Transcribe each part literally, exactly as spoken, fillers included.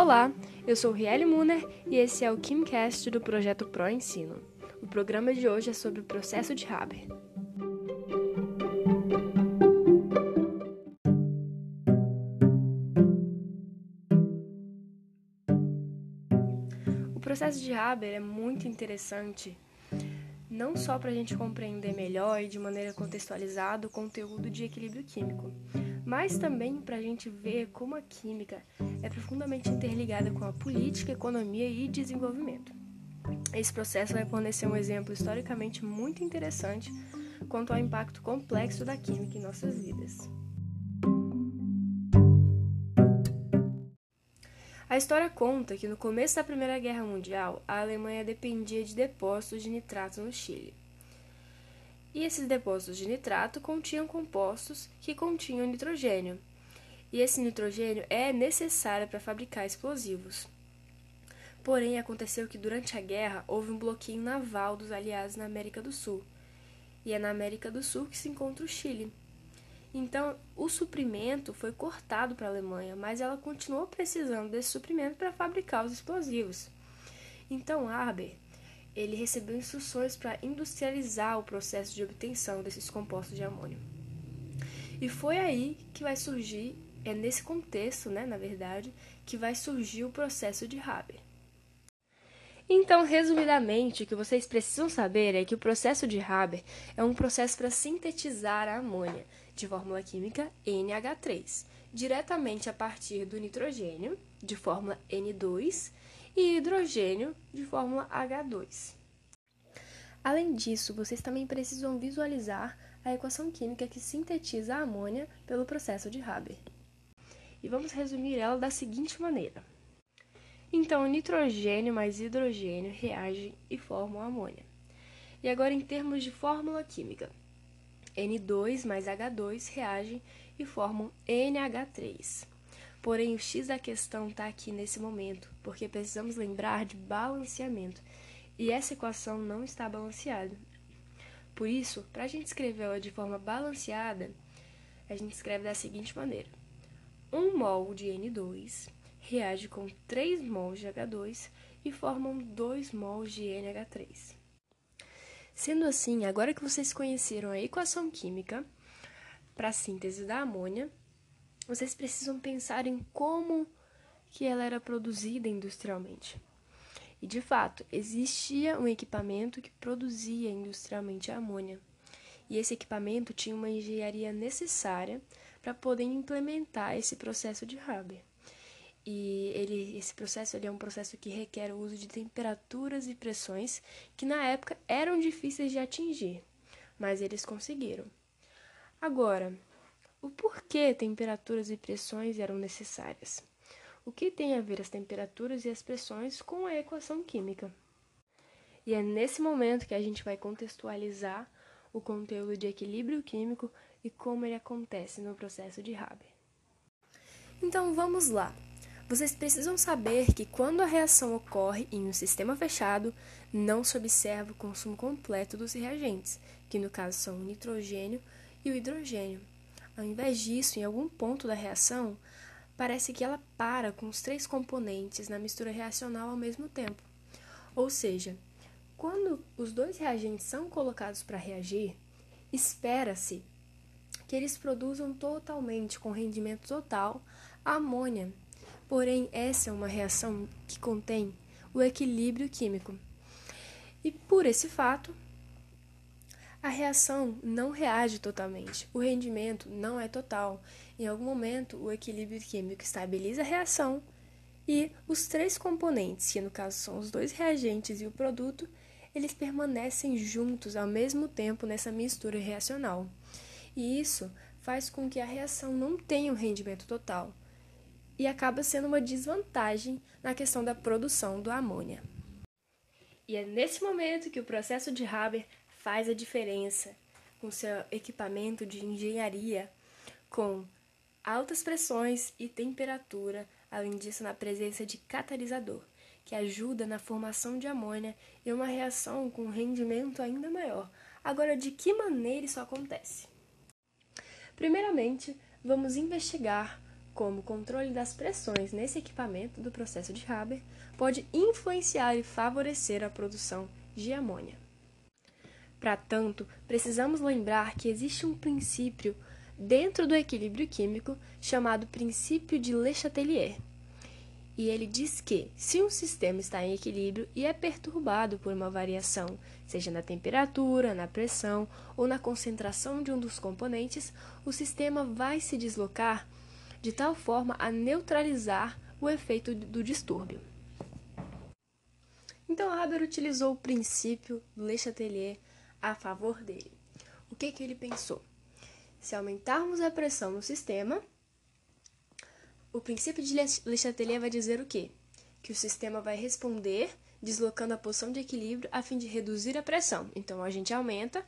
Olá, eu sou Rielle Munner e esse é o Kimcast do Projeto ProEnsino. O programa de hoje é sobre o processo de Haber. O processo de Haber é muito interessante, não só para a gente compreender melhor e de maneira contextualizada o conteúdo de equilíbrio químico, mas também para a gente ver como a química é profundamente interligada com a política, economia e desenvolvimento. Esse processo vai fornecer um exemplo historicamente muito interessante quanto ao impacto complexo da química em nossas vidas. A história conta que no começo da Primeira Guerra Mundial, a Alemanha dependia de depósitos de nitrato no Chile. E esses depósitos de nitrato continham compostos que continham nitrogênio. E esse nitrogênio é necessário para fabricar explosivos. Porém, aconteceu que durante a guerra houve um bloqueio naval dos aliados na América do Sul. E é na América do Sul que se encontra o Chile. Então, o suprimento foi cortado para a Alemanha, mas ela continuou precisando desse suprimento para fabricar os explosivos. Então, Haber, ele recebeu instruções para industrializar o processo de obtenção desses compostos de amônio. E foi aí que vai surgir, é nesse contexto, né, na verdade, que vai surgir o processo de Haber. Então, resumidamente, o que vocês precisam saber é que o processo de Haber é um processo para sintetizar a amônia, de fórmula química N H três, diretamente a partir do nitrogênio, de fórmula N dois, e hidrogênio, de fórmula H dois. Além disso, vocês também precisam visualizar a equação química que sintetiza a amônia pelo processo de Haber. E vamos resumir ela da seguinte maneira. Então, nitrogênio mais hidrogênio reagem e formam amônia. E agora, em termos de fórmula química, N dois mais H dois reagem e formam N H três. Porém, o X da questão está aqui nesse momento, porque precisamos lembrar de balanceamento, e essa equação não está balanceada. Por isso, para a gente escrevê-la de forma balanceada, a gente escreve da seguinte maneira. um mol de N dois reage com três mols de H dois e formam dois mols de N H três. Sendo assim, agora que vocês conheceram a equação química para a síntese da amônia, vocês precisam pensar em como que ela era produzida industrialmente. E, de fato, existia um equipamento que produzia industrialmente a amônia. E esse equipamento tinha uma engenharia necessária para poder implementar esse processo de Haber. E ele, esse processo ele é um processo que requer o uso de temperaturas e pressões que na época eram difíceis de atingir, mas eles conseguiram. Agora, o porquê temperaturas e pressões eram necessárias? O que tem a ver as temperaturas e as pressões com a equação química? E é nesse momento que a gente vai contextualizar o conteúdo de equilíbrio químico e como ele acontece no processo de Haber. Então vamos lá! Vocês precisam saber que quando a reação ocorre em um sistema fechado, não se observa o consumo completo dos reagentes, que no caso são o nitrogênio e o hidrogênio. Ao invés disso, em algum ponto da reação, parece que ela para com os três componentes na mistura reacional ao mesmo tempo. Ou seja, quando os dois reagentes são colocados para reagir, espera-se que eles produzam totalmente, com rendimento total, a amônia. Porém, essa é uma reação que contém o equilíbrio químico. E por esse fato, a reação não reage totalmente. O rendimento não é total. Em algum momento, o equilíbrio químico estabiliza a reação e os três componentes, que no caso são os dois reagentes e o produto, eles permanecem juntos ao mesmo tempo nessa mistura reacional. E isso faz com que a reação não tenha um rendimento total. E acaba sendo uma desvantagem na questão da produção do amônia. E é nesse momento que o processo de Haber faz a diferença, com seu equipamento de engenharia, com altas pressões e temperatura, além disso na presença de catalisador, que ajuda na formação de amônia e uma reação com rendimento ainda maior. Agora, de que maneira isso acontece? Primeiramente, vamos investigar como o controle das pressões nesse equipamento do processo de Haber, pode influenciar e favorecer a produção de amônia. Para tanto, precisamos lembrar que existe um princípio dentro do equilíbrio químico chamado princípio de Le Chatelier. E ele diz que, se um sistema está em equilíbrio e é perturbado por uma variação, seja na temperatura, na pressão ou na concentração de um dos componentes, o sistema vai se deslocar de tal forma a neutralizar o efeito do distúrbio. Então, Haber utilizou o princípio do Le Chatelier a favor dele. O que que ele pensou? Se aumentarmos a pressão no sistema, o princípio de Le Chatelier vai dizer o quê? Que o sistema vai responder deslocando a posição de equilíbrio a fim de reduzir a pressão. Então, a gente aumenta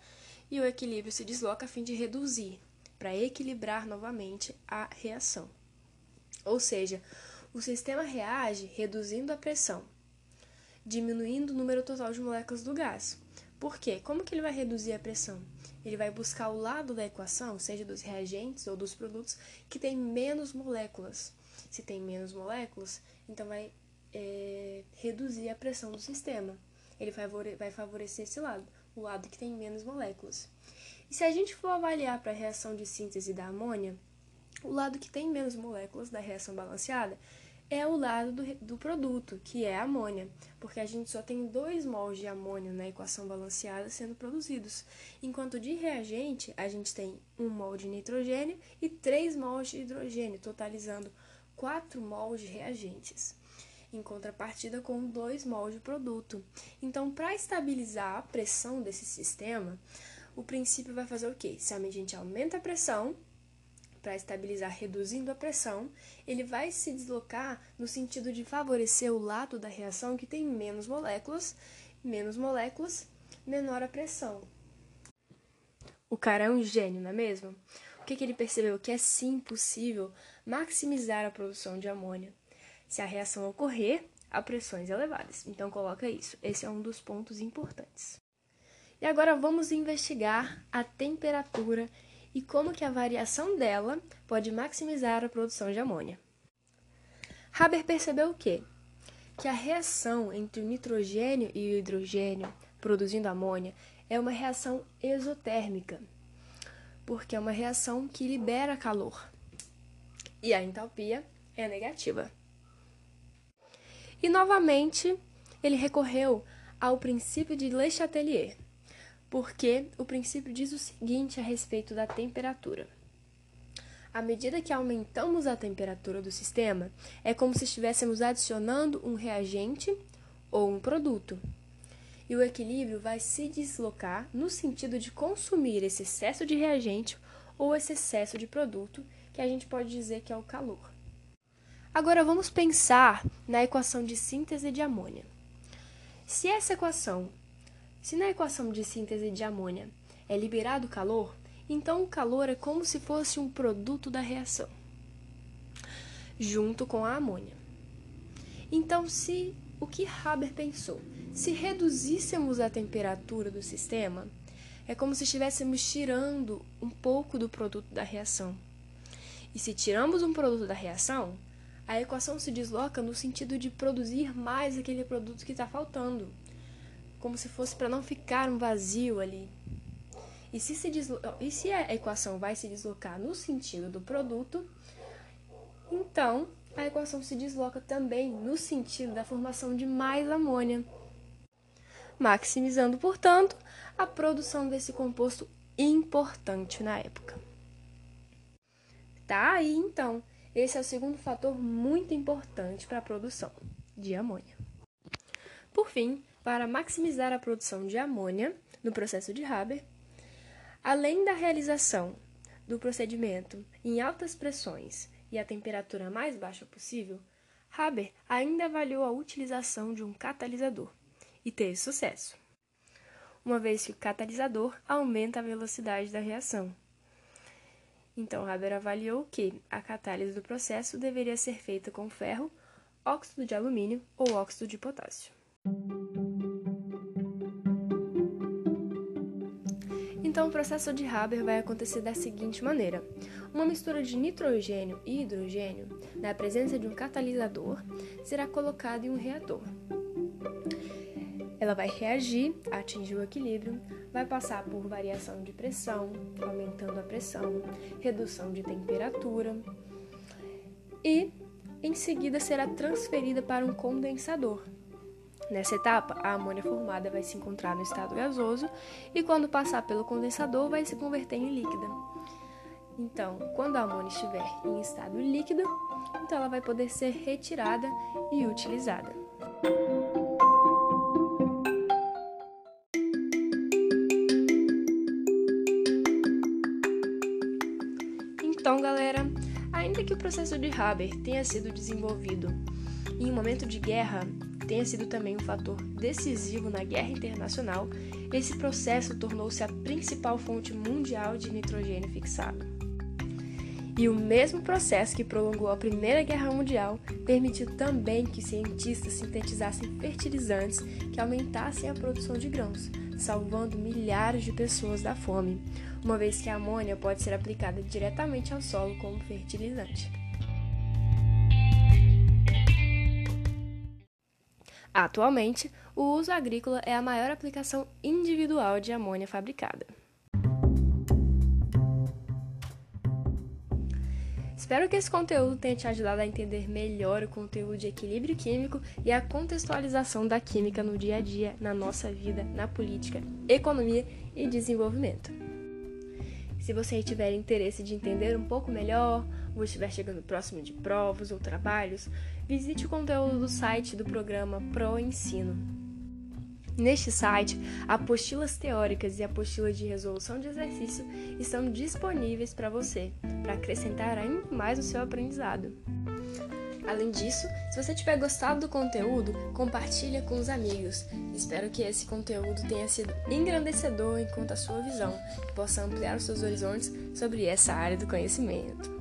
e o equilíbrio se desloca a fim de reduzir, para equilibrar novamente a reação. Ou seja, o sistema reage reduzindo a pressão, diminuindo o número total de moléculas do gás. Por quê? Como que ele vai reduzir a pressão? Ele vai buscar o lado da equação, seja dos reagentes ou dos produtos, que tem menos moléculas. Se tem menos moléculas, então vai é, reduzir a pressão do sistema. Ele favore, vai favorecer esse lado, o lado que tem menos moléculas. E se a gente for avaliar para a reação de síntese da amônia, o lado que tem menos moléculas da reação balanceada é o lado do, do produto, que é a amônia, porque a gente só tem dois mols de amônia na equação balanceada sendo produzidos, enquanto de reagente a gente tem um mol de nitrogênio e três mols de hidrogênio, totalizando quatro mols de reagentes, em contrapartida com dois mols de produto. Então, para estabilizar a pressão desse sistema, o princípio vai fazer o quê? Se a gente aumenta a pressão, para estabilizar reduzindo a pressão, ele vai se deslocar no sentido de favorecer o lado da reação que tem menos moléculas, menos moléculas, menor a pressão. O cara é um gênio, não é mesmo? O que, que ele percebeu? Que é sim possível maximizar a produção de amônia. Se a reação ocorrer, a pressões elevadas. Então, coloca isso. Esse é um dos pontos importantes. E agora vamos investigar a temperatura e como que a variação dela pode maximizar a produção de amônia. Haber percebeu o quê? Que a reação entre o nitrogênio e o hidrogênio produzindo amônia é uma reação exotérmica, porque é uma reação que libera calor, e a entalpia é negativa. E, novamente, ele recorreu ao princípio de Le Chatelier, porque o princípio diz o seguinte a respeito da temperatura. À medida que aumentamos a temperatura do sistema, é como se estivéssemos adicionando um reagente ou um produto. E o equilíbrio vai se deslocar no sentido de consumir esse excesso de reagente ou esse excesso de produto, que a gente pode dizer que é o calor. Agora vamos pensar na equação de síntese de amônia. Se essa equação Se na equação de síntese de amônia é liberado calor, então o calor é como se fosse um produto da reação, junto com a amônia. Então, se o que Haber pensou, se reduzíssemos a temperatura do sistema, é como se estivéssemos tirando um pouco do produto da reação. E se tiramos um produto da reação, a equação se desloca no sentido de produzir mais aquele produto que está faltando, como se fosse para não ficar um vazio ali. E se, se deslo... e se a equação vai se deslocar no sentido do produto, então a equação se desloca também no sentido da formação de mais amônia, maximizando, portanto, a produção desse composto importante na época. Tá aí, então. Esse é o segundo fator muito importante para a produção de amônia. Por fim, para maximizar a produção de amônia no processo de Haber, além da realização do procedimento em altas pressões e a temperatura mais baixa possível, Haber ainda avaliou a utilização de um catalisador e teve sucesso, uma vez que o catalisador aumenta a velocidade da reação. Então, Haber avaliou que a catálise do processo deveria ser feita com ferro, óxido de alumínio ou óxido de potássio. Então, o processo de Haber vai acontecer da seguinte maneira. Uma mistura de nitrogênio e hidrogênio, na presença de um catalisador, será colocada em um reator. Ela vai reagir, atingir o equilíbrio, vai passar por variação de pressão, aumentando a pressão, redução de temperatura e, em seguida, será transferida para um condensador. Nessa etapa, a amônia formada vai se encontrar no estado gasoso e, quando passar pelo condensador, vai se converter em líquida. Então, quando a amônia estiver em estado líquido, então ela vai poder ser retirada e utilizada. Então, galera, ainda que o processo de Haber tenha sido desenvolvido em um momento de guerra, tenha sido também um fator decisivo na guerra internacional, esse processo tornou-se a principal fonte mundial de nitrogênio fixado. E o mesmo processo que prolongou a Primeira Guerra Mundial permitiu também que cientistas sintetizassem fertilizantes que aumentassem a produção de grãos, salvando milhares de pessoas da fome, uma vez que a amônia pode ser aplicada diretamente ao solo como fertilizante. Atualmente, o uso agrícola é a maior aplicação individual de amônia fabricada. Espero que esse conteúdo tenha te ajudado a entender melhor o conteúdo de equilíbrio químico e a contextualização da química no dia a dia, na nossa vida, na política, economia e desenvolvimento. Se você tiver interesse de entender um pouco melhor, ou estiver chegando próximo de provas ou trabalhos, visite o conteúdo do site do programa ProEnsino. Neste site, apostilas teóricas e apostilas de resolução de exercício estão disponíveis para você, para acrescentar ainda mais o seu aprendizado. Além disso, se você tiver gostado do conteúdo, compartilha com os amigos. Espero que esse conteúdo tenha sido engrandecedor enquanto a sua visão, e possa ampliar os seus horizontes sobre essa área do conhecimento.